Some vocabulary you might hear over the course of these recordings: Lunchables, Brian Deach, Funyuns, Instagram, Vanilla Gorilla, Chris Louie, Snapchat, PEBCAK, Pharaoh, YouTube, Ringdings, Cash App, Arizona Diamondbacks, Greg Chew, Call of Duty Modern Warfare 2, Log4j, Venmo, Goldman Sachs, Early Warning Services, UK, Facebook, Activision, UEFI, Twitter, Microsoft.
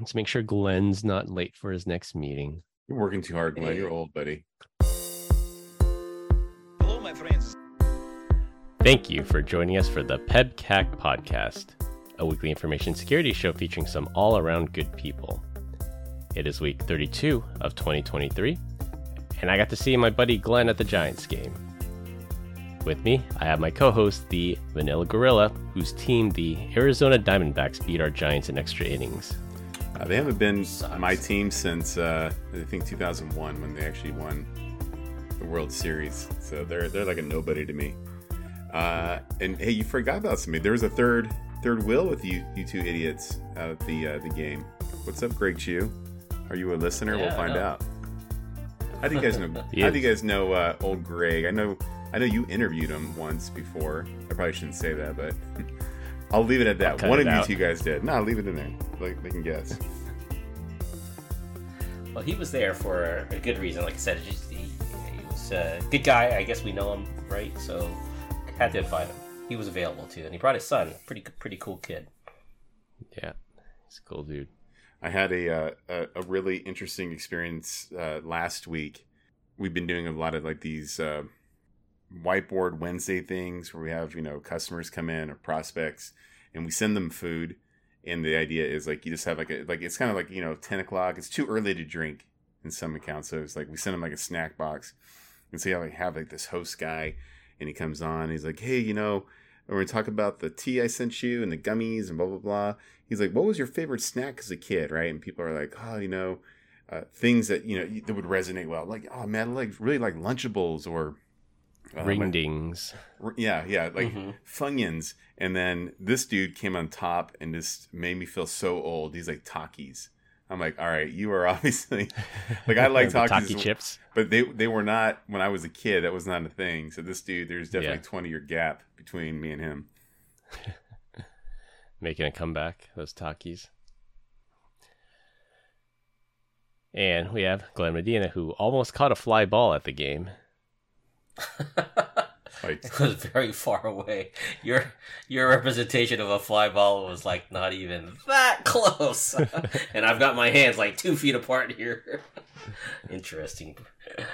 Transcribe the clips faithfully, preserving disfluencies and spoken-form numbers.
Let's make sure Glenn's not late for his next meeting. You're working too hard, Glenn. You're old, buddy. Hello, my friends. Thank you for joining us for the PEBCAK podcast, a weekly information security show featuring some all-around good people. It is week thirty-two of twenty twenty-three, and I got to see my buddy Glenn at the Giants game. With me, I have my co-host, the Vanilla Gorilla, whose team, the Arizona Diamondbacks, beat our Giants in extra innings. Uh, they haven't been my team since, uh, I think, two thousand one, when they actually won the World Series. So they're they're like a nobody to me. Uh, and, hey, you forgot about something. There was a third third wheel with you you two idiots out at the, uh, the game. What's up, Greg Chew? Are you a listener? Yeah, we'll find no. out. How do you guys know? yeah. How do you guys know uh, old Greg? I know, I know you interviewed him once before. I probably shouldn't say that, but I'll leave it at that. One of out. you two guys did. No, I'll leave it in there. Like they can guess. Well, he was there for a good reason. Like I said, he, he was a good guy. I guess we know him, right? So had to invite him. He was available too, and he brought his son. Pretty, pretty cool kid. Yeah, he's a cool dude. I had a, uh, a a really interesting experience uh, last week. We've been doing a lot of like these uh, whiteboard Wednesday things where we have, you know, customers come in or prospects and we send them food. And the idea is like you just have like a like it's kind of like, you know, ten o'clock. It's too early to drink in some accounts. So it's like we send them like a snack box. And so you like, have like this host guy and he comes on. And he's like, hey, you know, we're going to talk about the tea I sent you and the gummies and blah, blah, blah. He's like, what was your favorite snack as a kid, right? And people are like, oh, you know, uh, things that, you know, that would resonate well. Like, oh, man, I like, really like Lunchables or... Uh, Ringdings. Like, yeah, yeah, like mm-hmm. Funyuns. And then this dude came on top and just made me feel so old. He's like, Takis. I'm like, all right, you are obviously... like, I like Takis. Taki chips. But they, they were not, when I was a kid, that was not a thing. So this dude, there's definitely yeah. a twenty-year gap between me and him. Making a comeback, those Takis. And we have Glenn Medina, who almost caught a fly ball at the game. Like, it was very far away. Your your representation of a fly ball was like not even that close. And I've got my hands like two feet apart here. Interesting. It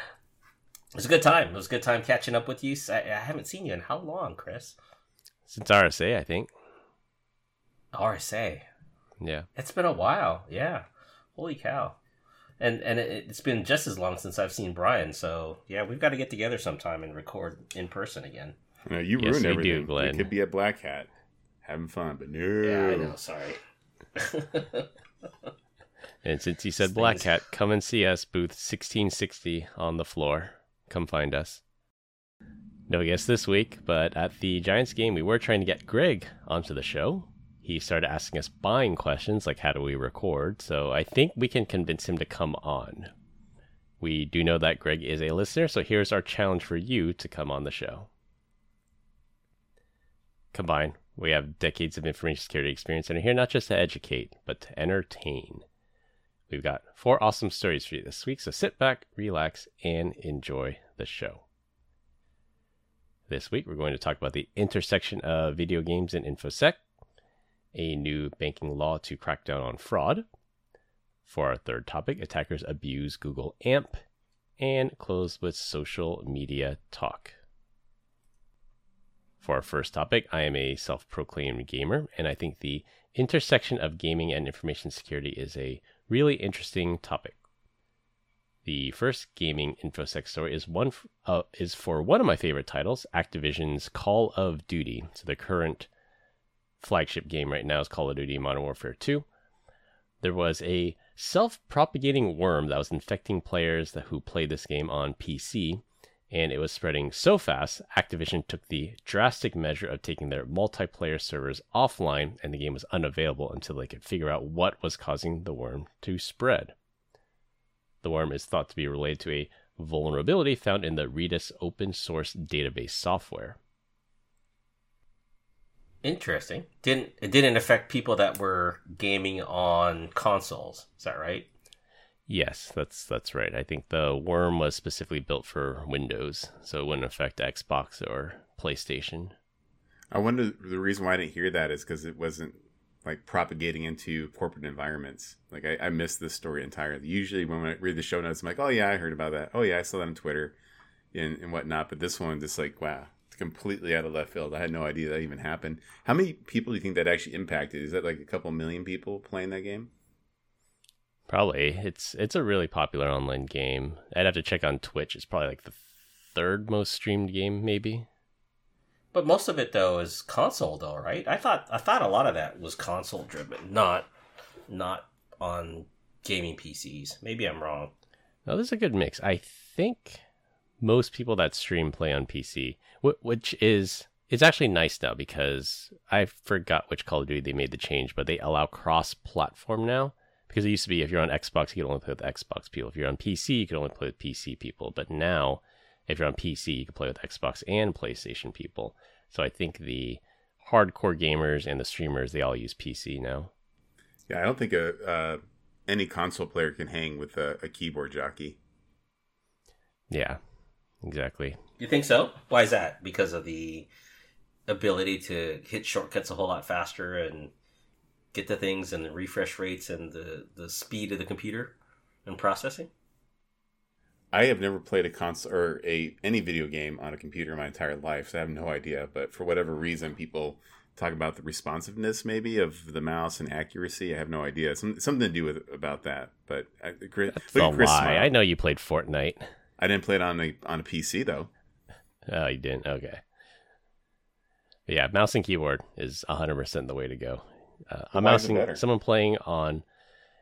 was a good time. It was a good time catching up with you. I, I haven't seen you in how long, Chris? Since R S A, I think. R S A. Yeah. It's been a while. Yeah. Holy cow. And and it, it's been just as long since I've seen Brian. So, yeah, we've got to get together sometime and record in person again. No, you ruined yes, everything. You do, Glenn. It could be at Black Hat. Having fun, but no. Yeah, I know. Sorry. And since he said Black Hat, come and see us, booth sixteen sixty on the floor. Come find us. No guest this week, but at the Giants game, we were trying to get Greg onto the show. He started asking us buying questions, like how do we record? So I think we can convince him to come on. We do know that Greg is a listener, so here's our challenge for you to come on the show. Combined, we have decades of information security experience and are here not just to educate, but to entertain. We've got four awesome stories for you this week, so sit back, relax, and enjoy the show. This week, we're going to talk about the intersection of video games and InfoSec, a new banking law to crack down on fraud. For our third topic, attackers abuse Google A M P, and close with social media talk. For our first topic, I am a self-proclaimed gamer, and I think the intersection of gaming and information security is a really interesting topic. The first gaming InfoSec story is one f- uh, is for one of my favorite titles, Activision's Call of Duty. So the current flagship game right now is Call of Duty Modern Warfare two. There was a self-propagating worm that was infecting players that, who played this game on P C, and it was spreading so fast, Activision took the drastic measure of taking their multiplayer servers offline, and the game was unavailable until they could figure out what was causing the worm to spread. The worm is thought to be related to a vulnerability found in the Redis open source database software. Interesting. Didn't it didn't affect people that were gaming on consoles? Is that right? Yes, that's that's right. I think the worm was specifically built for Windows, so it wouldn't affect Xbox or PlayStation. I wonder the reason why I didn't hear that is because it wasn't like propagating into corporate environments. Like I, I missed this story entirely. Usually when I read the show notes, I'm like, oh yeah, I heard about that. Oh yeah, I saw that on Twitter and, and whatnot. But this one, just like, wow, it's completely out of left field. I had no idea that even happened. How many people do you think that actually impacted? Is that like a couple million people playing that game? Probably. It's it's a really popular online game. I'd have to check on Twitch. It's probably like the third most streamed game, maybe. But most of it, though, is console, though, right? I thought I thought a lot of that was console-driven, not not on gaming P Cs. Maybe I'm wrong. No, this is a good mix. I think most people that stream play on P C, which is it's actually nice now because I forgot which Call of Duty they made the change, but they allow cross-platform now. Because it used to be if you're on Xbox, you could only play with Xbox people. If you're on P C, you could only play with P C people. But now, if you're on P C, you can play with Xbox and PlayStation people. So I think the hardcore gamers and the streamers, they all use P C now. Yeah, I don't think a, uh, any console player can hang with a, a keyboard jockey. Yeah, exactly. You think so? Why is that? Because of the ability to hit shortcuts a whole lot faster and get the things and the refresh rates and the, the speed of the computer and processing? I have never played a console or a any video game on a computer in my entire life, so I have no idea. But for whatever reason, people talk about the responsiveness, maybe, of the mouse and accuracy. I have no idea. It's something to do with about that. But I, Chris, that's a Chris lie. Smiled. I know you played Fortnite. I didn't play it on a on a P C though. Oh, you didn't? Okay. But yeah, mouse and keyboard is one hundred percent the way to go. Uh, I'm mousing someone playing on.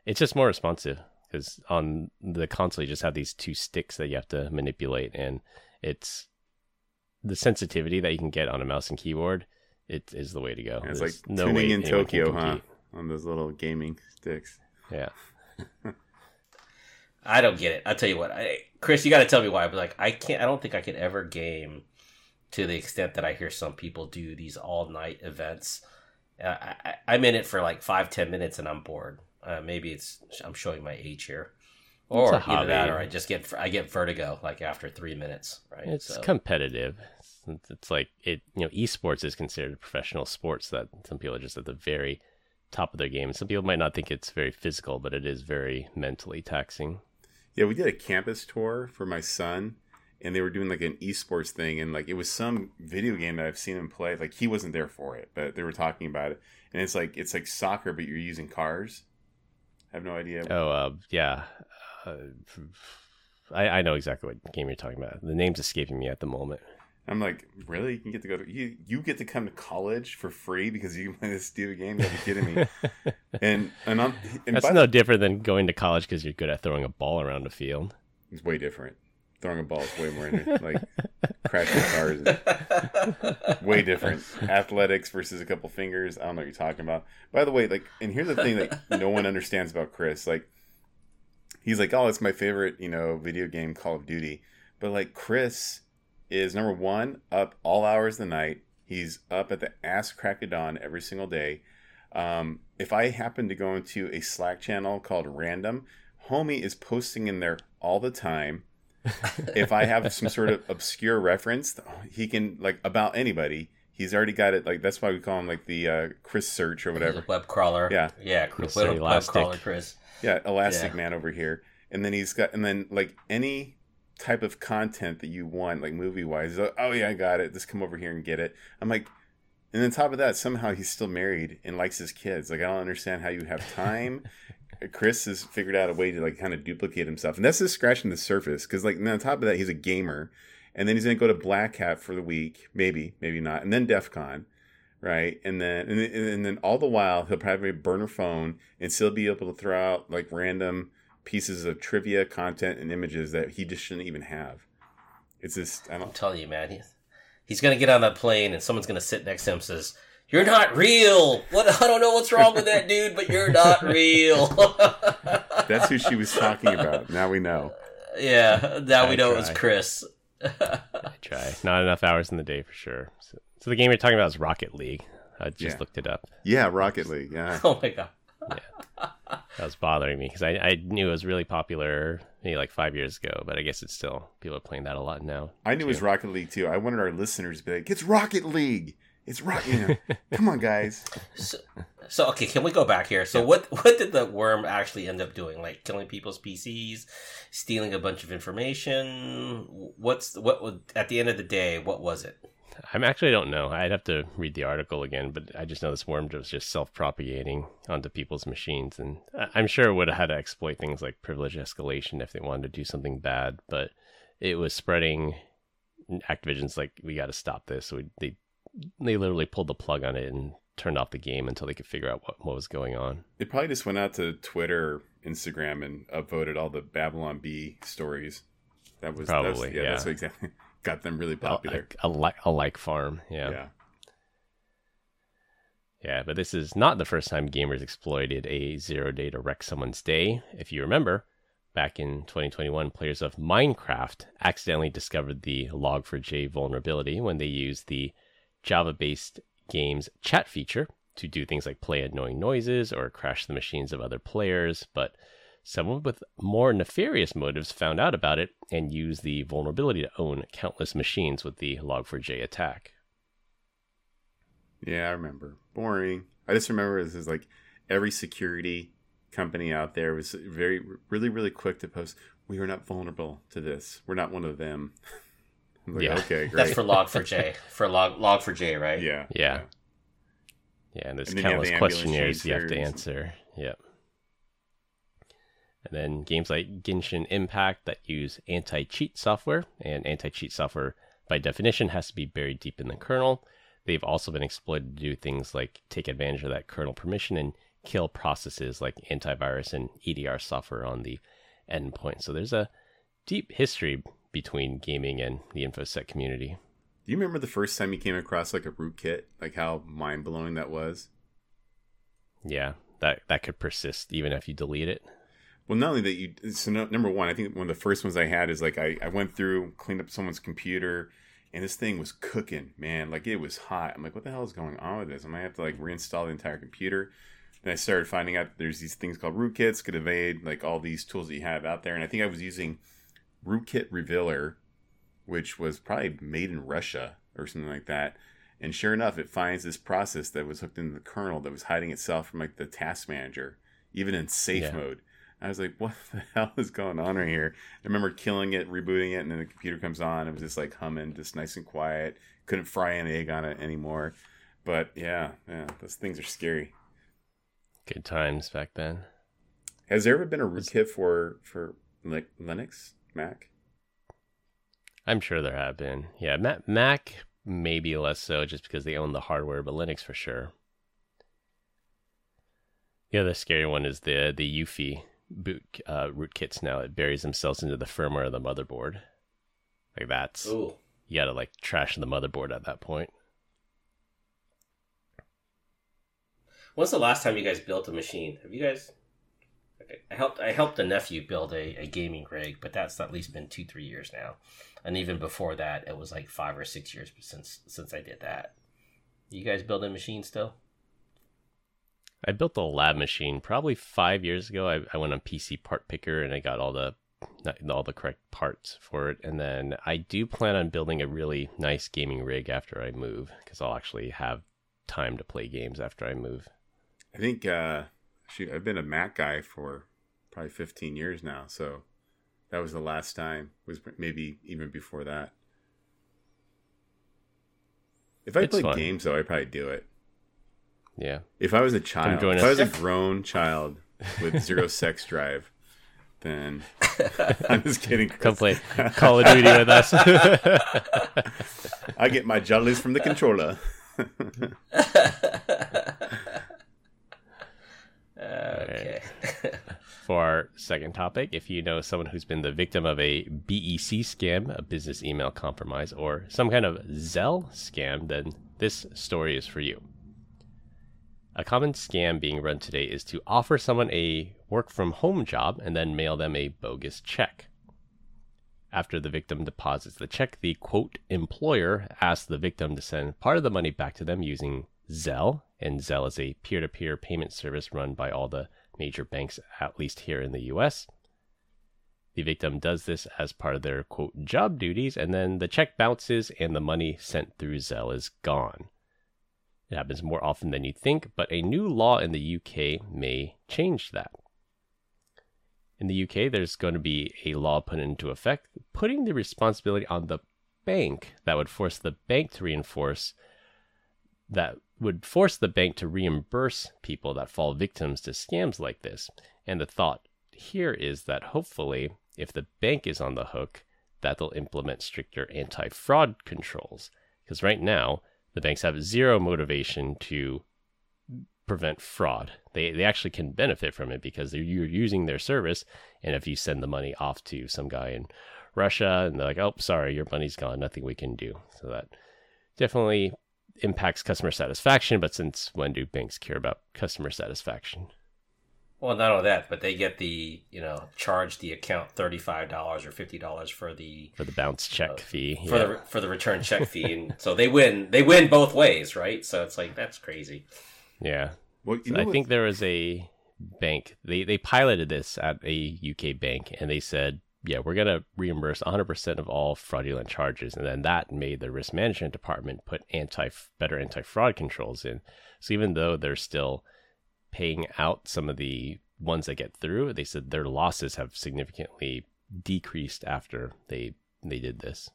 It's just more responsive. Because on the console, you just have these two sticks that you have to manipulate. And it's the sensitivity that you can get on a mouse and keyboard. It is the way to go. Yeah, it's There's like no tuning in Tokyo, huh? On those little gaming sticks. Yeah. I don't get it. I'll tell you what. I, Chris, you got to tell me why. But like, I can't. I don't think I could ever game to the extent that I hear some people do these all-night events. Uh, I, I'm in it for like five, ten minutes and I'm bored. Uh, maybe it's I'm showing my age here, or either that, or I just get I get vertigo like after three minutes. Right? It's so competitive. It's, it's like it. You know, esports is considered professional sports that some people are just at the very top of their game. Some people might not think it's very physical, but it is very mentally taxing. Yeah, we did a campus tour for my son, and they were doing like an esports thing, and like it was some video game that I've seen him play. Like he wasn't there for it, but they were talking about it, and it's like it's like soccer, but you're using cars. I have no idea. Oh, uh, yeah. Uh, I, I know exactly what game you're talking about. The name's escaping me at the moment. I'm like, really? You can get to go to you. You get to come to college for free because you can play this stupid game? You're kidding me. and and I'm and that's no the, different than going to college because you're good at throwing a ball around a field. It's way different. Throwing a ball is way more like crashing cars. And way different. Athletics versus a couple fingers. I don't know what you're talking about. By the way, like, and here's the thing that no one understands about Chris. Like, he's like, oh, it's my favorite, you know, video game, Call of Duty. But like, Chris is number one up all hours of the night. He's up at the ass crack of dawn every single day. Um, if I happen to go into a Slack channel called Random, homie is posting in there all the time. If I have some sort of obscure reference, he can like about anybody. He's already got it. Like that's why we call him like the uh, Chris Search or whatever. Web crawler. Yeah, yeah. Chris web, web crawler, Chris. Yeah, Elastic yeah. Man over here. And then he's got, and then like any type of content that you want, like movie wise. Like, oh yeah, I got it. Just come over here and get it. I'm like, and on top of that, somehow he's still married and likes his kids. Like I don't understand how you have time. Chris has figured out a way to like kind of duplicate himself, and that's just scratching the surface. Because like on top of that, he's a gamer, and then he's gonna go to Black Hat for the week, maybe, maybe not, and then DEF CON, right? And then and, and then all the while he'll probably burn her phone and still be able to throw out like random pieces of trivia, content, and images that he just shouldn't even have. It's just I don't... I'm telling you, man, he's he's gonna get on that plane, and someone's gonna sit next to him and says, "You're not real." What? I don't know what's wrong with that dude, but you're not real. That's who she was talking about. Now we know. Yeah, now I we know try. It was Chris. I try. Not enough hours in the day for sure. So, so the game you're talking about is Rocket League. I just yeah. looked it up. Yeah, Rocket League. Yeah. Oh my god. Yeah. That was bothering me because I, I knew it was really popular maybe like five years ago, but I guess it's still people are playing that a lot now. I knew too. It was Rocket League too. I wanted our listeners to be like, "It's Rocket League." It's rock, you know. Come on, guys. So, So, okay, can we go back here? So yeah. what what did the worm actually end up doing? Like killing people's P Cs, stealing a bunch of information? What's what at the end of the day, what was it? I actually don't know. I'd have to read the article again, but I just know this worm was just self-propagating onto people's machines. And I'm sure it would have had to exploit things like privilege escalation if they wanted to do something bad, but it was spreading. Activision's like, we got to stop this. So we, they they literally pulled the plug on it and turned off the game until they could figure out what, what was going on. They probably just went out to Twitter, Instagram, and upvoted all the Babylon Bee stories. That was probably that was, yeah, yeah. That's what exactly got them really popular. A, a, a, like, a like farm, yeah. yeah, yeah. But this is not the first time gamers exploited a zero day to wreck someone's day. If you remember, back in twenty twenty-one, players of Minecraft accidentally discovered the log four j vulnerability when they used the Java-based game's chat feature to do things like play annoying noises or crash the machines of other players, but someone with more nefarious motives found out about it and used the vulnerability to own countless machines with the log four j attack. Yeah, I remember. Boring. I just remember this is like every security company out there was very really really quick to post, we are not vulnerable to this, we're not one of them. Like, yeah, okay, great. That's for log four j for log log four j, right? Yeah, yeah, yeah. And there's and countlers the questionnaires you have to answer. Yep. And then games like Genshin Impact that use anti-cheat software, and anti-cheat software by definition has to be buried deep in the kernel. They've also been exploited to do things like take advantage of that kernel permission and kill processes like antivirus and E D R software on the endpoint. So there's a deep history between gaming and the InfoSec community. Do you remember the first time you came across like a rootkit? Like how mind-blowing that was? Yeah, that that could persist even if you delete it. Well, not only that, you so no, number one, I think one of the first ones I had is like I, I went through, cleaned up someone's computer, and this thing was cooking, man. Like it was hot. I'm like, what the hell is going on with this? I might have to like reinstall the entire computer. And I started finding out there's these things called rootkits, could evade like all these tools that you have out there. And I think I was using Rootkit Revealer, which was probably made in Russia or something like that. And sure enough, it finds this process that was hooked into the kernel that was hiding itself from like the task manager, even in safe yeah. mode. I was like, what the hell is going on right here? I remember killing it, rebooting it, and then the computer comes on. It was just like humming, just nice and quiet. Couldn't fry an egg on it anymore. But yeah, yeah, those things are scary. Good times back then. Has there ever been a rootkit for for like Linux, Mac? I'm sure there have been. Yeah, Mac, Mac maybe less so, just because they own the hardware, but Linux for sure. The other scary one is the the U E F I boot uh, rootkits. Now it buries themselves into the firmware of the motherboard. Like that's Ooh. You got to like trash the motherboard at that point. When's the last time you guys built a machine? Have you guys? I helped. I helped a nephew build a, a gaming rig, but that's at least been two, three years now, and even before that, it was like five or six years since since I did that. You guys building machines still? I built a lab machine probably five years ago. I, I went on P C Part Picker and I got all the all the correct parts for it, and then I do plan on building a really nice gaming rig after I move, because I'll actually have time to play games after I move. I think, uh, shoot, I've been a Mac guy for probably fifteen years now. So that was the last time, was maybe even before that. If I it's played fun. games, though, I'd probably do it. Yeah. If I was a child, if I was a grown child with zero sex drive, then I'm just kidding. Chris. Come play Call of Duty with us. I get my jollies from the controller. Okay. For our second topic, if you know someone who's been the victim of a B E C scam, a business email compromise, or some kind of Zelle scam, then this story is for you. A common scam being run today is to offer someone a work-from-home job and then mail them a bogus check. After the victim deposits the check, the, quote, employer asks the victim to send part of the money back to them using Zelle, and Zelle is a peer-to-peer payment service run by all the major banks, at least here in the U S. The victim does this as part of their, quote, job duties, and then the check bounces and the money sent through Zelle is gone. It happens more often than you think, but a new law in the U K may change that. In the U K, there's going to be a law put into effect, putting the responsibility on the bank that would force the bank to reinforce, that would force the bank to reimburse people that fall victims to scams like this. And the thought here is that hopefully, if the bank is on the hook, that they'll implement stricter anti-fraud controls. Because right now, the banks have zero motivation to prevent fraud. They they actually can benefit from it because they're, you're using their service. And if you send the money off to some guy in Russia and they're like, oh, sorry, your money's gone, nothing we can do. So that definitely impacts customer satisfaction. But since when do banks care about customer satisfaction? Well, not only that, but they get the, you know, charge the account thirty-five dollars or fifty dollars for the for the bounce check uh, fee for yeah. the for the return check fee, and so they win they win both ways, right? So it's like, that's crazy. Yeah, well, you know, so I what? think there was a bank they they piloted this at a U K bank, and they said, yeah, we're gonna reimburse one hundred percent of all fraudulent charges, and then that made the risk management department put anti better anti fraud controls in. So even though they're still paying out some of the ones that get through, they said their losses have significantly decreased after they they did this.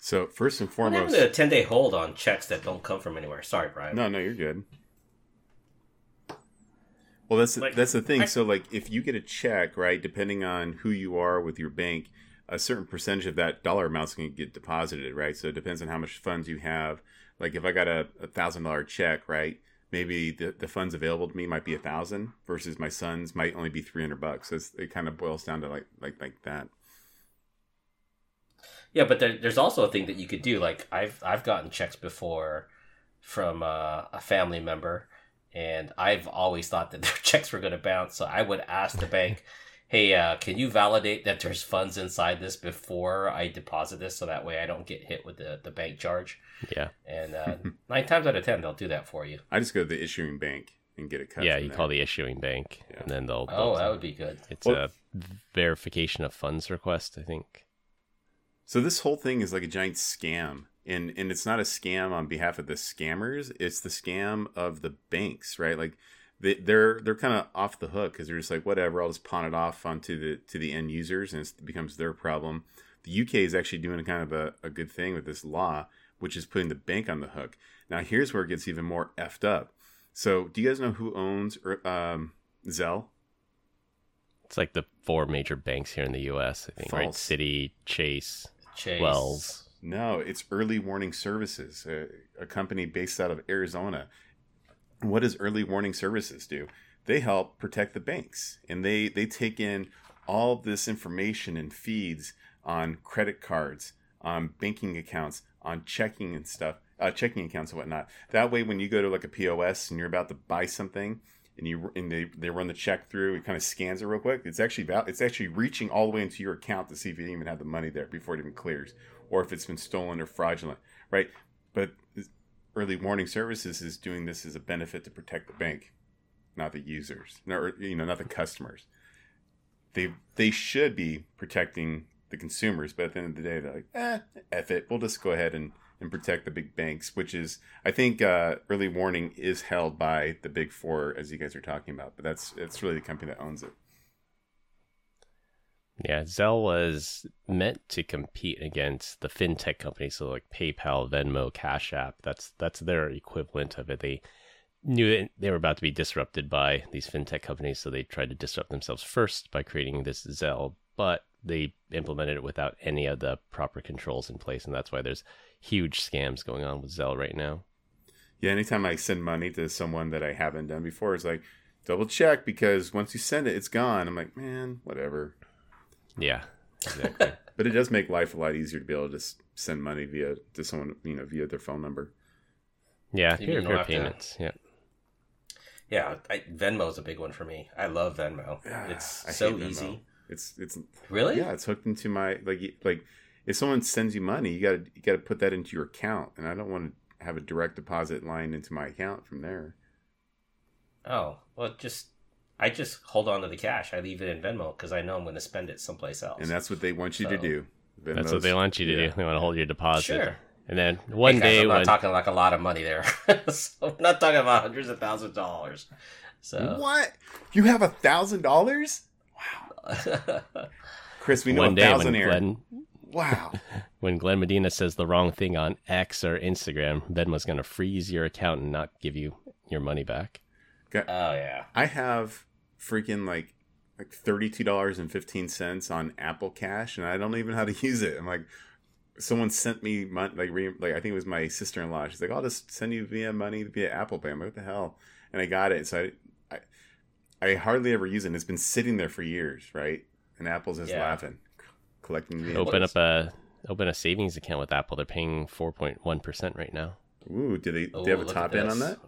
So first and foremost, a ten-day hold on checks that don't come from anywhere. Sorry, Brian. No, no, you're good. Well, that's like, that's the thing. I, so, like, if you get a check, right, depending on who you are with your bank, a certain percentage of that dollar amount's going to get deposited, right? So it depends on how much funds you have. Like, if I got a one thousand dollars check, right, maybe the, the funds available to me might be a thousand versus my son's might only be three hundred bucks. So it's, it kind of boils down to like, like, like that. Yeah. But there, there's also a thing that you could do. Like I've, I've gotten checks before from uh, a family member, and I've always thought that their checks were going to bounce. So I would ask the bank, hey, uh, can you validate that there's funds inside this before I deposit this? So that way I don't get hit with the, the bank charge. Yeah. And uh, nine times out of ten, they'll do that for you. I just go to the issuing bank and get a cut. Yeah, you there. Call the issuing bank, yeah. And then they'll... Oh, that would be good. It's well, a verification of funds request, I think. So this whole thing is like a giant scam. And, and it's not a scam on behalf of the scammers. It's the scam of the banks, right? Like... They, they're they're kind of off the hook because they're just like, whatever, I'll just pawn it off onto the to the end users, and it becomes their problem. The U K is actually doing kind of a, a good thing with this law, which is putting the bank on the hook. Now, here's where it gets even more effed up. So do you guys know who owns um, Zelle? It's like the four major banks here in the U S, I think. False. Right? Citi, Chase, Chase, Wells. No, it's Early Warning Services, a, a company based out of Arizona. What does Early Warning Services do? They help protect the banks, and they, they take in all this information and feeds on credit cards, on banking accounts, on checking and stuff, uh, checking accounts and whatnot. That way, when you go to like a P O S and you're about to buy something, and you and they, they run the check through, it kind of scans it real quick. It's actually val- it's actually reaching all the way into your account to see if you even have the money there before it even clears, or if it's been stolen or fraudulent, right? But Early Warning Services is doing this as a benefit to protect the bank, not the users, or, you know, not the customers. They they should be protecting the consumers, but at the end of the day, they're like, eh, F it. We'll just go ahead and, and protect the big banks, which is, I think uh, Early Warning is held by the big four, as you guys are talking about, but that's it's really the company that owns it. Yeah, Zelle was meant to compete against the fintech companies, so like PayPal, Venmo, Cash App. That's that's their equivalent of it. They knew that they were about to be disrupted by these fintech companies, so they tried to disrupt themselves first by creating this Zelle, but they implemented it without any of the proper controls in place, and that's why there's huge scams going on with Zelle right now. Yeah, anytime I send money to someone that I haven't done before, it's like, double check, because once you send it, it's gone. I'm like, man, whatever. Yeah, exactly. But it does make life a lot easier to be able to just send money via to someone, you know, via their phone number. Yeah, peer-to-peer payments. Yeah, yeah. Venmo is a big one for me. I love Venmo. Yeah, it's I so easy. It's it's really yeah. It's hooked into my like like if someone sends you money, you gotta you gotta put that into your account, and I don't want to have a direct deposit line into my account from there. Oh well, just. I just hold on to the cash. I leave it in Venmo because I know I'm going to spend it someplace else. And that's what they want you so, to do. Venmo's, that's what they want you to yeah. do. They want to hold your deposit. Sure. And then one hey guys, day I'm not when... talking like a lot of money there. So I'm not talking about hundreds of thousands of dollars. So what? You have a thousand dollars? Wow. Chris, we know one a thousandaire. Glenn... Wow. When Glenn Medina says the wrong thing on X or Instagram, Venmo's going to freeze your account and not give you your money back. Okay. Oh yeah. I have freaking like like thirty-two dollars and fifteen cents on Apple Cash, and I don't even know how to use it. I'm like, someone sent me money, like, re, like I think it was my sister-in-law. She's like, I'll just send you via money via Apple Pay. I'm like, what the hell? And I got it. So I, I, I hardly ever use it. And it's been sitting there for years, right? And Apple's just yeah. laughing, collecting the open up a open a savings account with Apple. They're paying four point one percent right now. Ooh, do they, Ooh, do they have a top end on that?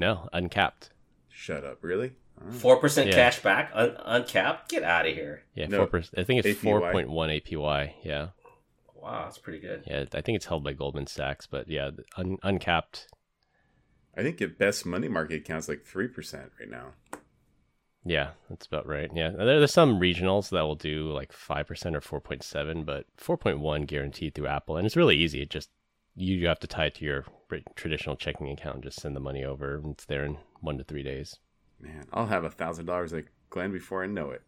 No, uncapped. Shut up, really? Four percent yeah. cash back, un- uncapped. Get out of here. Yeah, four no, percent. I think it's four point one A P Y. Yeah. Wow, that's pretty good. Yeah, I think it's held by Goldman Sachs, but yeah, un- uncapped. I think your best money market account's like three percent right now. Yeah, that's about right. Yeah, there, there's some regionals that will do like five percent or four point seven, but four point one guaranteed through Apple, and it's really easy. It just you, you have to tie it to your traditional checking account. Just send the money over, and it's there in one to three days. Man, I'll have a thousand dollars like Glenn before I know it.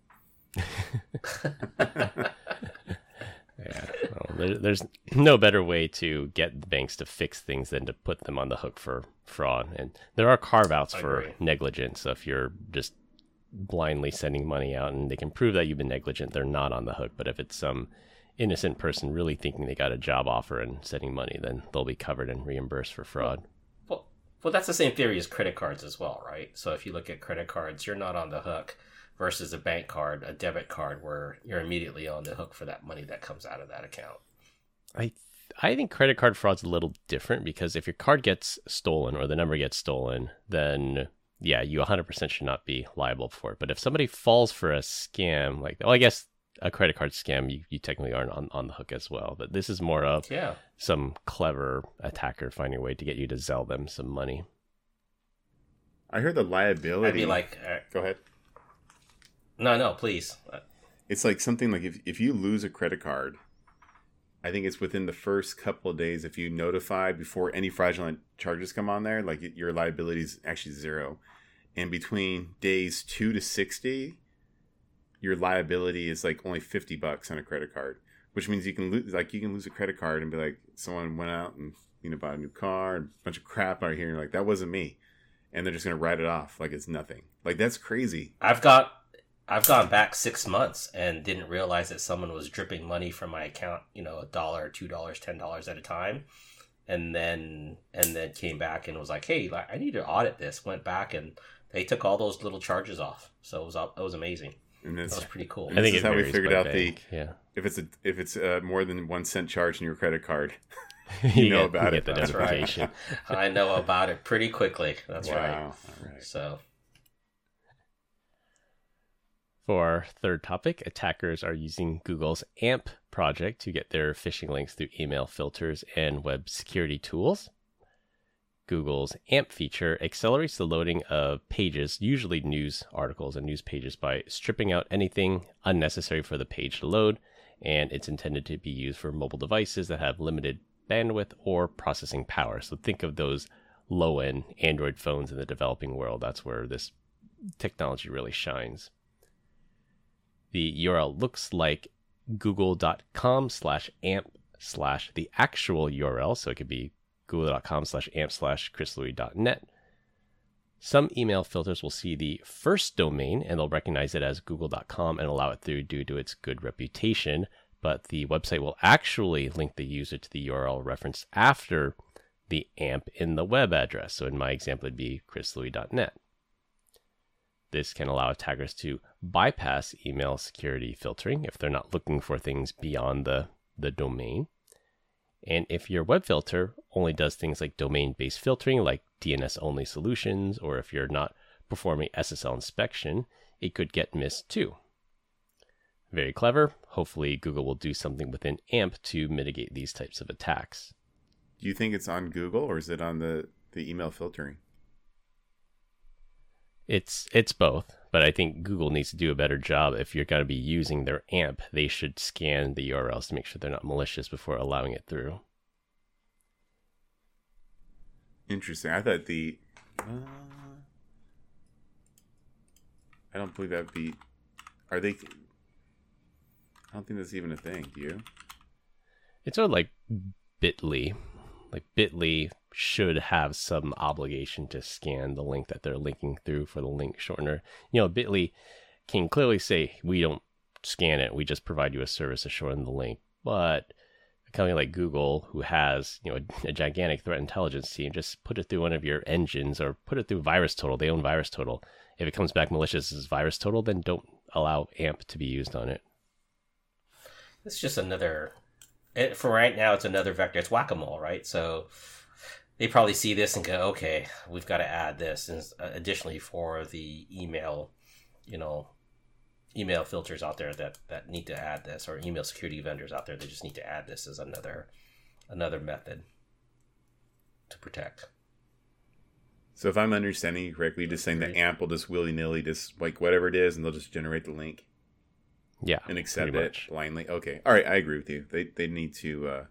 Yeah, well, there, there's no better way to get the banks to fix things than to put them on the hook for fraud. And there are carve-outs for negligence. So if you're just blindly sending money out and they can prove that you've been negligent, they're not on the hook. But if it's some innocent person really thinking they got a job offer and sending money, then they'll be covered and reimbursed for fraud. Well, that's the same theory as credit cards as well, right? So if you look at credit cards, you're not on the hook versus a bank card, a debit card, where you're immediately on the hook for that money that comes out of that account. I I think credit card fraud's a little different because if your card gets stolen or the number gets stolen, then yeah, you one hundred percent should not be liable for it. But if somebody falls for a scam, like, well, I guess a credit card scam, you, you technically aren't on, on the hook as well. But this is more of yeah. some clever attacker finding a way to get you to Zelle them some money. I heard the liability. I'd be like, uh, go ahead. No, no, please. It's like something like if, if you lose a credit card, I think it's within the first couple of days, if you notify before any fraudulent charges come on there, like your liability is actually zero. And between days two to sixty, your liability is like only fifty bucks on a credit card, which means you can lose, like you can lose a credit card and be like, someone went out and, you know, bought a new car and a bunch of crap out here. And you're like, that wasn't me. And they're just going to write it off like it's nothing. Like, that's crazy. I've got... I've gone back six months and didn't realize that someone was dripping money from my account, you know, a dollar, two dollars, ten dollars at a time. And then and then came back and was like, hey, I need to audit this. Went back and they took all those little charges off. So it was it was amazing. And that was pretty cool. I think it's how we figured out the yeah. if it's a, if it's uh, more than one cent charge in your credit card. You, you know get, about you it. Get the notification. Right. I know about it pretty quickly. That's wow. right. All right. So for our third topic, attackers are using Google's A M P project to get their phishing links through email filters and web security tools. Google's A M P feature accelerates the loading of pages, usually news articles and news pages, by stripping out anything unnecessary for the page to load, and it's intended to be used for mobile devices that have limited bandwidth or processing power. So think of those low-end Android phones in the developing world. That's where this technology really shines. The U R L looks like google.com slash amp slash the actual U R L. So it could be google.com slash amp slash chrislouie.net. Some email filters will see the first domain and they'll recognize it as google dot com and allow it through due to its good reputation. But the website will actually link the user to the U R L referenced after the amp in the web address. So in my example, it'd be chrislouie dot net. This can allow attackers to bypass email security filtering if they're not looking for things beyond the, the domain. And if your web filter only does things like domain-based filtering, like D N S-only solutions, or if you're not performing S S L inspection, it could get missed too. Very clever. Hopefully, Google will do something within A M P to mitigate these types of attacks. Do you think it's on Google or is it on the, the email filtering? It's it's both, but I think Google needs to do a better job. If you're going to be using their A M P, they should scan the U R Ls to make sure they're not malicious before allowing it through. Interesting. I thought the... Uh, I don't believe that beat... Are they... I don't think that's even a thing. Do you? It's sort of like Bitly. Like Bitly should have some obligation to scan the link that they're linking through for the link shortener. You know, Bitly can clearly say, we don't scan it. We just provide you a service to shorten the link. But a company like Google, who has, you know, a, a gigantic threat intelligence team, just put it through one of your engines or put it through VirusTotal. They own VirusTotal. If it comes back malicious as VirusTotal, then don't allow A M P to be used on it. It's just another, it, for right now, it's another vector. It's whack-a-mole, right? So they probably see this and go, okay, we've got to add this. And additionally, for the email, you know, email filters out there that, that need to add this, or email security vendors out there, they just need to add this as another another method to protect. So if I'm understanding you correctly, just saying that A M P will just willy-nilly, just like whatever it is, and they'll just generate the link. Yeah, and accept it blindly. Okay, all right, I agree with you. They they need to uh,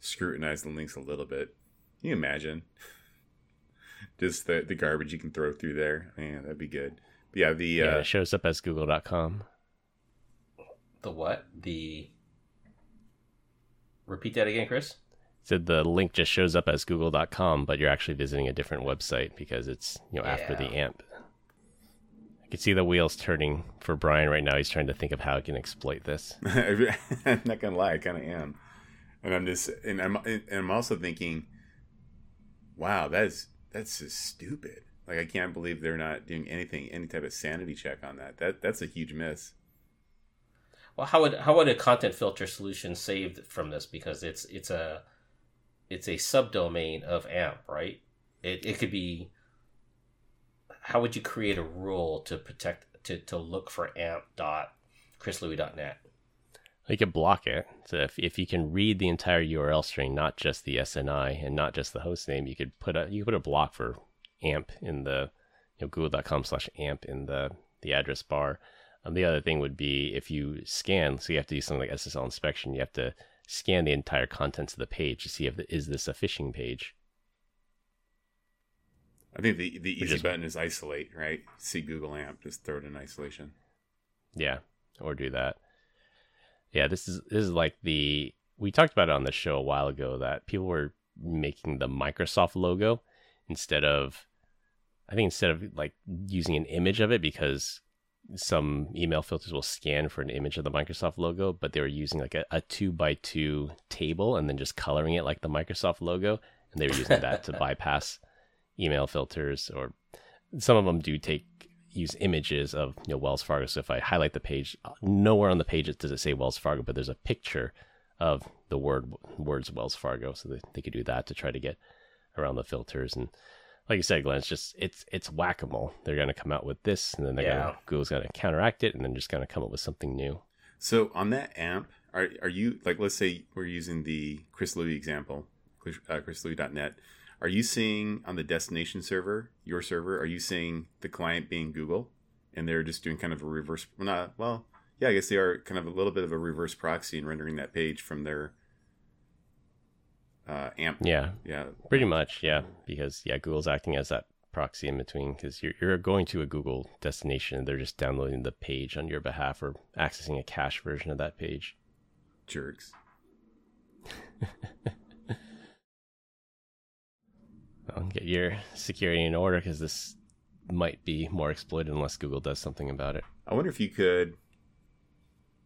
scrutinize the links a little bit. Can you imagine just the, the garbage you can throw through there? Yeah, that'd be good. But yeah, the yeah, uh, it shows up as Google dot com. The what? The repeat that again, Chris. Said the link just shows up as Google dot com, but you're actually visiting a different website because it's you know yeah. after the A M P. You can see the wheels turning for Brian right now. He's trying to think of how he can exploit this. I'm not gonna lie, I kind of am, and I'm just, and I'm, and I'm also thinking, wow, that's that's just stupid. Like I can't believe they're not doing anything, any type of sanity check on that. That that's a huge miss. Well, how would how would a content filter solution save from this? Because it's it's a it's a subdomain of A M P, right? It it could be. How would you create a rule to protect to, to look for amp dot chris louie dot net? You could block it. So if if you can read the entire U R L string, not just the S N I and not just the host name, you could put a you could put a block for amp in the you know, google dot com slash amp in the, the address bar. Um, the other thing would be if you scan, so you have to do something like S S L inspection. You have to scan the entire contents of the page to see if the, is this a phishing page. I think the, the easy just, button is isolate, right? See Google A M P, just throw it in isolation. Yeah, or do that. Yeah, this is this is like the... We talked about it on the show a while ago that people were making the Microsoft logo instead of... I think instead of like using an image of it because some email filters will scan for an image of the Microsoft logo, but they were using like a, a two by two table and then just coloring it like the Microsoft logo, and they were using that to bypass... email filters, or some of them do take use images of you know Wells Fargo. So if I highlight the page, nowhere on the page does it say Wells Fargo, but there's a picture of the word words Wells Fargo. So they, they could do that to try to get around the filters. And like you said, Glenn, it's just it's it's whack-a-mole. They're going to come out with this, and then they're yeah. gonna, Google's going to counteract it, and then just going to come up with something new. So on that A M P, are are you like let's say we're using the Chris Louie example, uh, chris louie dot net. Are you seeing on the destination server, your server, are you seeing the client being Google and they're just doing kind of a reverse, well, not, well, yeah, I guess they are kind of a little bit of a reverse proxy and rendering that page from their uh, A M P. Yeah, yeah, pretty much. Yeah, because yeah, Google's acting as that proxy in between because you're, you're going to a Google destination and they're just downloading the page on your behalf or accessing a cache version of that page. Jerks. Well, get your security in order because this might be more exploited unless Google does something about it. I wonder if you could,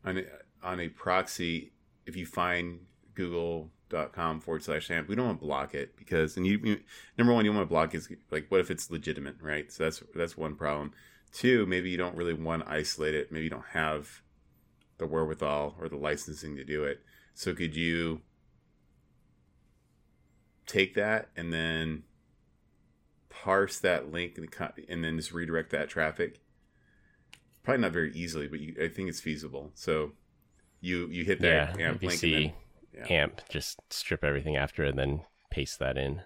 on a, on a proxy, if you find google dot com forward slash amp, we don't want to block it because, and you, you number one, you want to block is like, what if it's legitimate, right? So that's that's one problem. Two, maybe you don't really want to isolate it. Maybe you don't have the wherewithal or the licensing to do it. So could you take that and then parse that link and, the, and then just redirect that traffic? Probably not very easily, but you, I think it's feasible. So you you hit that yeah, A M P link. See and then, yeah. A M P, just strip everything after it and then paste that in.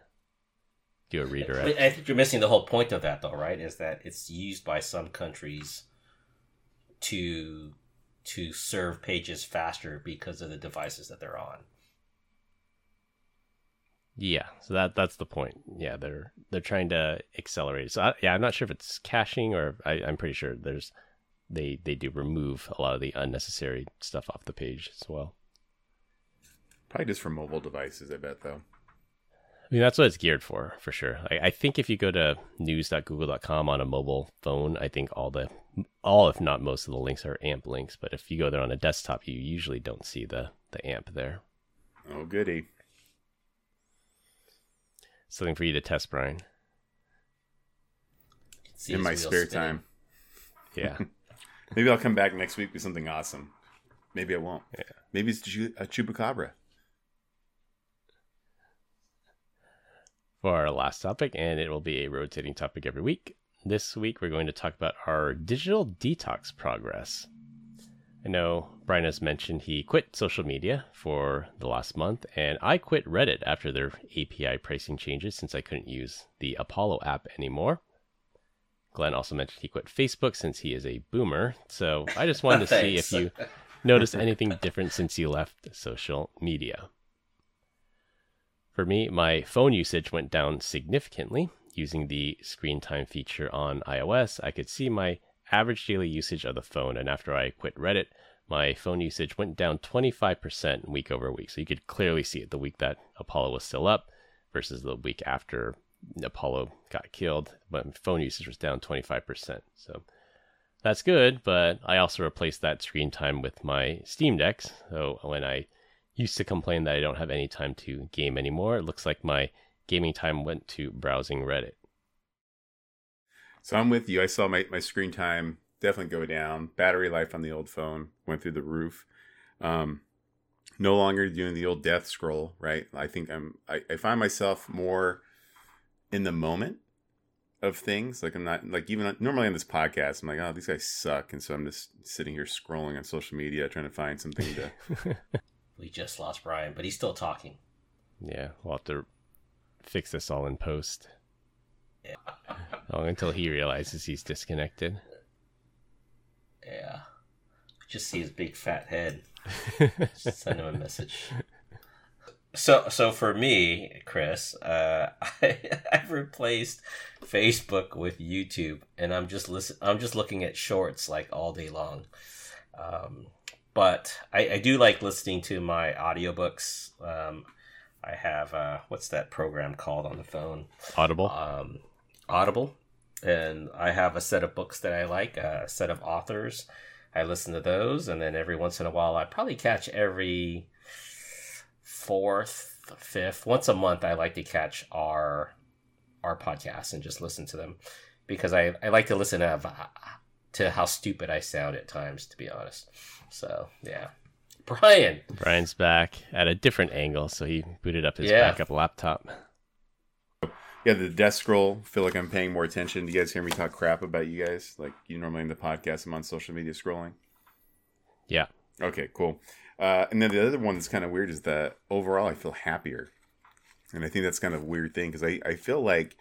Do a redirect. I think you're missing the whole point of that, though, right? Is that it's used by some countries to to serve pages faster because of the devices that they're on. Yeah, so that that's the point. Yeah, they're they're trying to accelerate. So I, yeah, I'm not sure if it's caching or I, I'm pretty sure there's they they do remove a lot of the unnecessary stuff off the page as well. Probably just for mobile devices, I bet though. I mean, that's what it's geared for, for sure. I, I think if you go to news dot google dot com on a mobile phone, I think all the, all if not most of the links are A M P links. But if you go there on a desktop, you usually don't see the, the A M P there. Oh, goody. Something for you to test, Brian. In my spare time. Yeah. Maybe I'll come back next week with something awesome. Maybe I won't. Yeah. Maybe it's a chupacabra. For our last topic, and it will be a rotating topic every week. This week, we're going to talk about our digital detox progress. I know Brian has mentioned he quit social media for the last month, and I quit Reddit after their A P I pricing changes since I couldn't use the Apollo app anymore. Glenn also mentioned he quit Facebook since he is a boomer. So I just wanted to see if you noticed anything different since you left social media. For me, my phone usage went down significantly. Using the screen time feature on iOS, I could see my average daily usage of the phone. And after I quit Reddit, my phone usage went down twenty-five percent week over week. So you could clearly see it the week that Apollo was still up versus the week after Apollo got killed. My phone usage was down twenty-five percent. So that's good, but I also replaced that screen time with my Steam Deck. So when I used to complain that I don't have any time to game anymore, it looks like my gaming time went to browsing Reddit. So I'm with you. I saw my, my screen time definitely go down. Battery life on the old phone went through the roof. Um, no longer doing the old death scroll, right? I think I'm, I, I find myself more in the moment of things. Like I'm not, like even normally on this podcast, I'm like, oh, these guys suck. And so I'm just sitting here scrolling on social media, trying to find something to... We just lost Brian, but he's still talking. Yeah, we'll have to fix this all in post. Yeah. Long until he realizes he's disconnected. Yeah. Just see his big fat head. Just send him a message. So, so for me, Chris, uh, I, I've replaced Facebook with YouTube, and I'm just listen, I'm just looking at shorts like all day long. Um, But I, I do like listening to my audiobooks. Um, I have, uh, what's that program called on the phone? Audible. Um, Audible. And I have a set of books that I like, a set of authors. I listen to those. And then every once in a while, I probably catch every fourth, fifth, once a month, I like to catch our our podcasts and just listen to them. Because I, I like to listen to, to how stupid I sound at times, to be honest. So, yeah. Brian. Brian's back at a different angle, so he booted up his yeah. backup laptop. Yeah, the desk scroll. I feel like I'm paying more attention. Do you guys hear me talk crap about you guys? Like, you normally in the podcast, I'm on social media scrolling. Yeah. Okay, cool. Uh, and then the other one that's kind of weird is that overall I feel happier. And I think that's kind of a weird thing because I, I feel like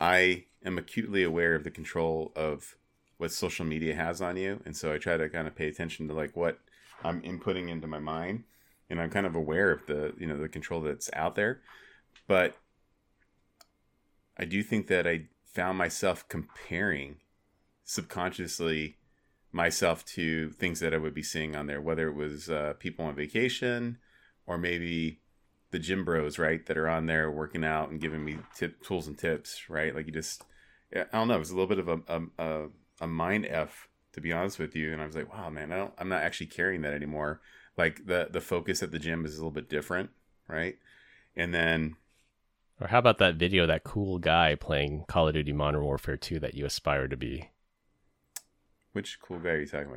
I am acutely aware of the control of what social media has on you. And so I try to kind of pay attention to like what I'm inputting into my mind. And I'm kind of aware of the, you know, the control that's out there. But I do think that I found myself comparing subconsciously myself to things that I would be seeing on there, whether it was uh, people on vacation or maybe the gym bros, right, that are on there working out and giving me tip, tools and tips, right? Like you just, I don't know, it was a little bit of a, a, a a mind F, to be honest with you. And I was like, wow, man, I don't, I'm not actually carrying that anymore. Like the, the focus at the gym is a little bit different. Right. And then, or how about that video, that cool guy playing Call of Duty Modern Warfare two that you aspire to be? Which cool guy are you talking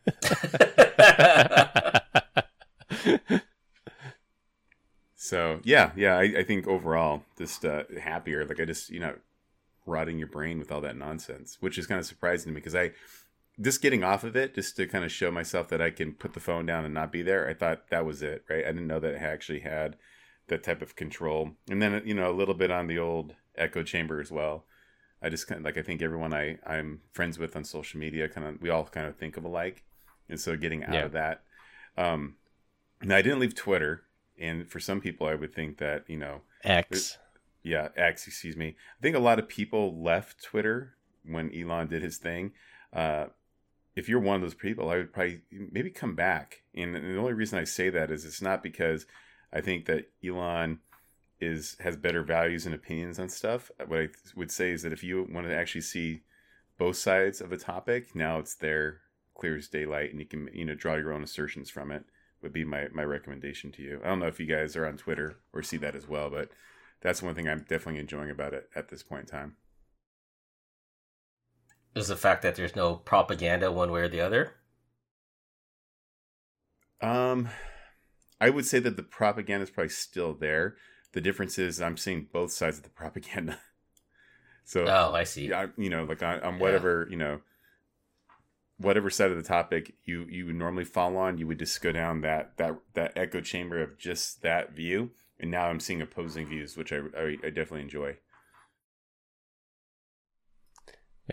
about? You? So yeah, yeah. I, I think overall just uh, happier. Like I just, you know, rotting your brain with all that nonsense, which is kind of surprising to me because I just getting off of it just to kind of show myself that I can put the phone down and not be there. I thought that was it, right? I didn't know that it actually had that type of control. And then, you know, a little bit on the old echo chamber as well. I just kind of like, I think everyone I, I'm friends with on social media kind of, we all kind of think of alike. And so getting out yeah. of that. Um, now I didn't leave Twitter. And for some people, I would think that, you know, X. Yeah, X, excuse me. I think a lot of people left Twitter when Elon did his thing. Uh, if you're one of those people, I would probably maybe come back. And the only reason I say that is it's not because I think that Elon is has better values and opinions on stuff. What I would say is that if you want to actually see both sides of a topic, now it's there, clear as daylight, and you can, you know, draw your own assertions from it. Would be my my recommendation to you. I don't know if you guys are on Twitter or see that as well, but that's one thing I'm definitely enjoying about it at this point in time. Is the fact that there's no propaganda one way or the other? Um, I would say that the propaganda is probably still there. The difference is I'm seeing both sides of the propaganda. So, oh, I see. I, you know, like on, on whatever, yeah. you know, whatever side of the topic you, you would normally fall on, you would just go down that, that, that echo chamber of just that view. And now I'm seeing opposing views, which I, I, I definitely enjoy.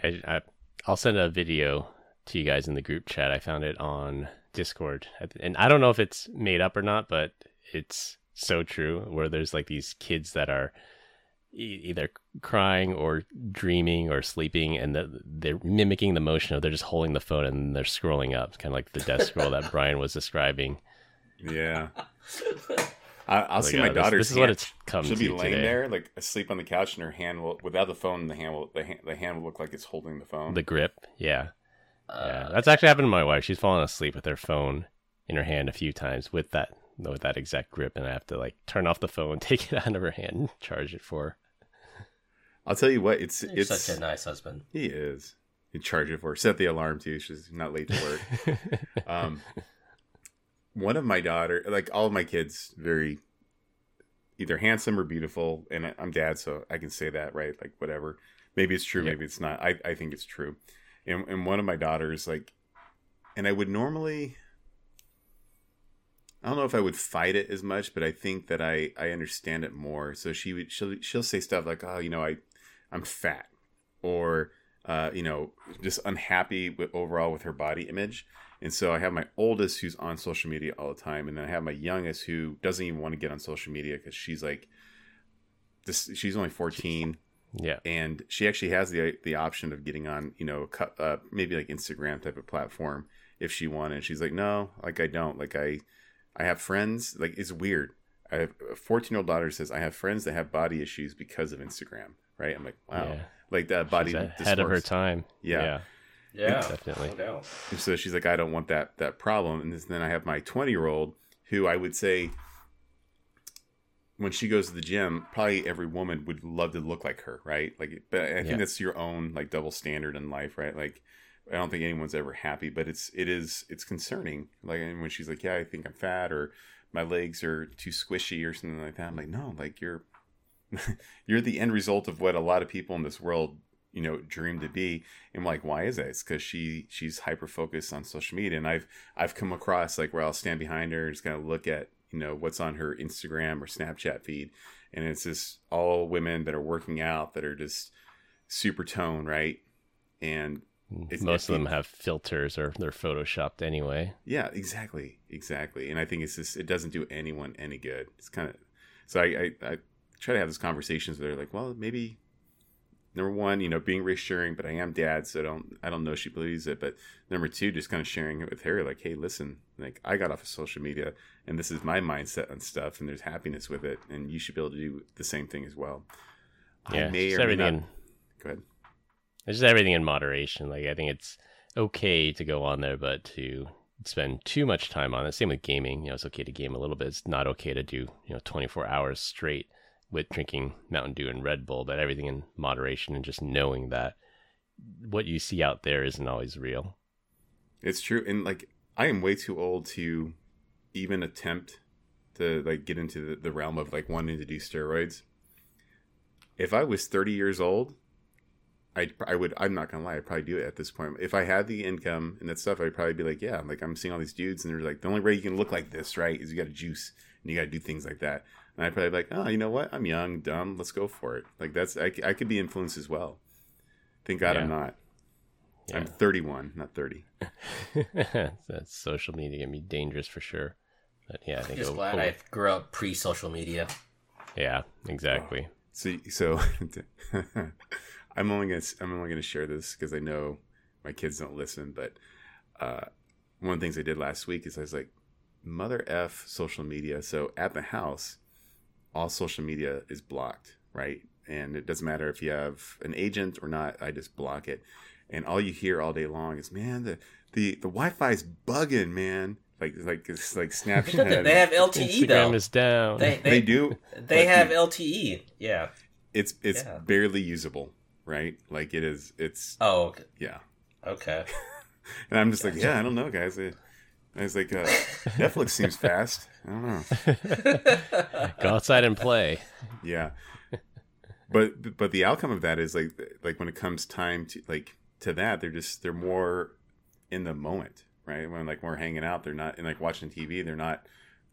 I, I, I'll send a video to you guys in the group chat. I found it on Discord. And I don't know if it's made up or not, but it's so true, where there's like these kids that are e- either crying or dreaming or sleeping, and the, they're mimicking the motion of they're just holding the phone and they're scrolling up. It's kind of like the death scroll that Brian was describing. Yeah. I, I'll like, see my oh, daughter's. This, this is what it's come She'll to be laying today. There, like asleep on the couch, and her hand will, without the phone in the hand, will, the hand, the hand will look like it's holding the phone. The grip, yeah, uh, yeah. That's actually happened to my wife. She's fallen asleep with her phone in her hand a few times with that, with that exact grip, and I have to like turn off the phone, take it out of her hand, and charge it for her. I'll tell you what, it's You're it's such a nice husband. He is. You charge it for her. Set the alarm too. She's not late to work. um. One of my daughter, like all of my kids, very either handsome or beautiful. And I'm dad, so I can say that, right? Like whatever. Maybe it's true. Yep. Maybe it's not. I, I think it's true. And, and one of my daughters, like, and I would normally, I don't know if I would fight it as much, but I think that I, I understand it more. So she would, she'll, she'll say stuff like, oh, you know, I, I'm fat, or, uh, you know, just unhappy with overall with her body image. And so I have my oldest who's on social media all the time. And then I have my youngest who doesn't even want to get on social media because she's like, this, she's only fourteen. Yeah. And she actually has the the option of getting on, you know, uh, maybe like Instagram type of platform if she wanted. She's like, no, like I don't. Like I I have friends. Like it's weird. I have a fourteen-year-old daughter says, I have friends that have body issues because of Instagram. Right. I'm like, wow. Yeah. Like that body. She's ahead of her time. Yeah. Yeah. Yeah, and, definitely. No and so she's like, I don't want that that problem. And this, then I have my twenty-year-old who I would say when she goes to the gym, probably every woman would love to look like her, right? Like, but I think yeah. that's your own like double standard in life, right? Like, I don't think anyone's ever happy, but it's it is it's concerning. Like, and when she's like, yeah, I think I'm fat, or my legs are too squishy, or something like that. I'm like, no, like you're you're the end result of what a lot of people in this world, you know, dream to be. And I'm like, why is that? It's because she she's hyper focused on social media. And I've I've come across like where I'll stand behind her and just kind of look at, you know, what's on her Instagram or Snapchat feed. And it's just all women that are working out that are just super toned, right? And it's, most of them have filters or they're photoshopped anyway. Yeah, exactly, exactly. And I think it's just, it doesn't do anyone any good. It's kind of, so I I, I try to have those conversations where they're like, well, maybe. Number one, you know, being reassuring, but I am dad, so I don't, I don't know she believes it. But number two, just kind of sharing it with her, like, hey, listen, like I got off of social media, and this is my mindset on stuff, and there's happiness with it, and you should be able to do the same thing as well. Yeah, I may just or everything. May not... Go ahead. It's just everything in moderation. Like I think it's okay to go on there, but to spend too much time on it. Same with gaming. You know, it's okay to game a little bit. It's not okay to do, you know, twenty-four hours straight with drinking Mountain Dew and Red Bull, but everything in moderation, and just knowing that what you see out there isn't always real. It's true. And like, I am way too old to even attempt to like get into the, the realm of like wanting to do steroids. If I was thirty years old, I I would, I'm not gonna lie, I'd probably do it at this point. If I had the income and that stuff, I'd probably be like, yeah, like I'm seeing all these dudes and they're like, the only way you can look like this, right, is you got to juice and you got to do things like that. And I'd probably be like, oh, you know what? I'm young, dumb. Let's go for it. Like that's, I, I could be influenced as well. Thank God yeah. I'm not. Yeah. I'm thirty-one, not thirty. That's social media can be dangerous for sure. But yeah, I think I'm just glad I grew up pre-social media. Yeah, exactly. Oh, see, so I'm only gonna I'm only gonna share this because I know my kids don't listen. But uh, one of the things I did last week is I was like, mother F social media. So at the house, all social media is blocked, right? And it doesn't matter if you have an agent or not. I just block it. And all you hear all day long is, man, the the, the Wi-Fi is bugging, man. Like like it's like Snapchat. They have L T E. Instagram though. Is down. They, they, they do. They have the, L T E. Yeah. It's it's yeah. barely usable, right? Like it is. It's oh okay. yeah. Okay. And I'm just gotcha. like, yeah, I don't know, guys. I, I was like, uh, Netflix seems fast. I don't know. Go outside and play. Yeah. But but the outcome of that is like like when it comes time to like to that, they're just they're more in the moment. Right when like we're hanging out, they're not and like watching T V. They're not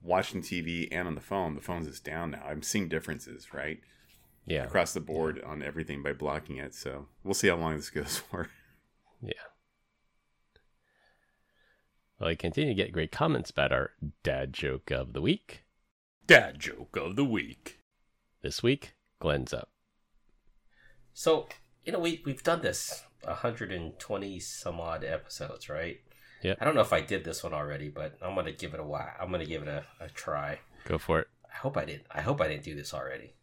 watching T V and on the phone. The phone's just down now. I'm seeing differences, right? Yeah, across the board yeah. on everything by blocking it. So we'll see how long this goes for. Yeah. Well, I continue to get great comments about our dad joke of the week. Dad joke of the week. This week, Glenn's up. So you know we we've done this one hundred twenty some odd episodes, right? Yep. I don't know if I did this one already, but I'm gonna give it a while. I'm gonna give it a, a try. Go for it. I hope I didn't. I hope I didn't do this already.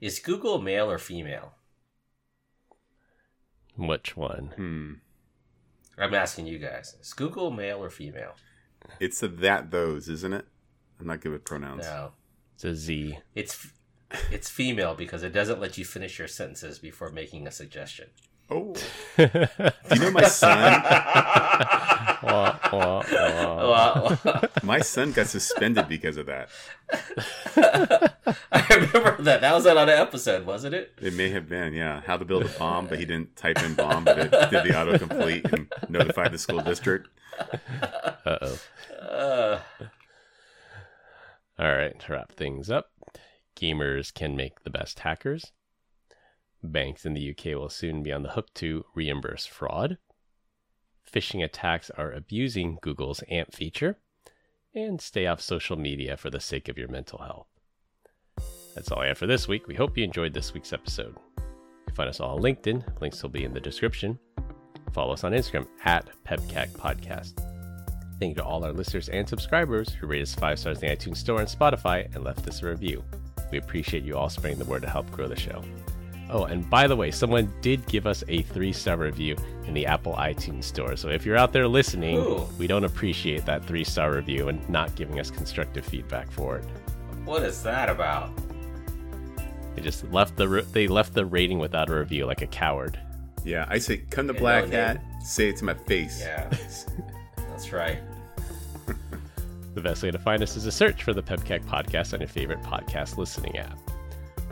Is Google male or female? Which one? Hmm. I'm asking you guys. Is Google male or female? It's a that those, isn't it? I'm not good with pronouns. No, it's a Z. It's it's female because it doesn't let you finish your sentences before making a suggestion. Oh. Do you know my son? wah, wah, wah. Wah, wah. My son got suspended because of that. I remember that. That was on an episode, wasn't it? It may have been, yeah. How to build a bomb, but he didn't type in bomb, but it did the autocomplete and notified the school district. Uh-oh. Uh. All right, to wrap things up, gamers can make the best hackers. Banks in the U K will soon be on the hook to reimburse fraud. Phishing attacks are abusing Google's A M P feature. And stay off social media for the sake of your mental health. That's all I have for this week. We hope you enjoyed this week's episode. You can find us all on LinkedIn. Links will be in the description. Follow us on Instagram at PEBCAK Podcast. Thank you to all our listeners and subscribers who rate us five stars in the iTunes Store and Spotify and left us a review. We appreciate you all spreading the word to help grow the show. Oh, and by the way, someone did give us a three-star review in the Apple iTunes Store. So if you're out there listening, Ooh. we don't appreciate that three-star review and not giving us constructive feedback for it. What is that about? They just left the re- they left the rating without a review, like a coward. Yeah, I say, come to Black Hat, say it to my face. Yeah, that's right. The best way to find us is a search for the PEBCAK Podcast on your favorite podcast listening app.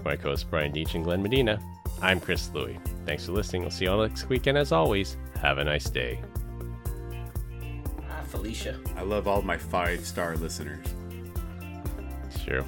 My co-hosts Brian Deach and Glenn Medina. I'm Chris Louie. Thanks for listening. We'll see you all next week. And as always, have a nice day. Ah, Felicia. I love all my five-star listeners. Sure.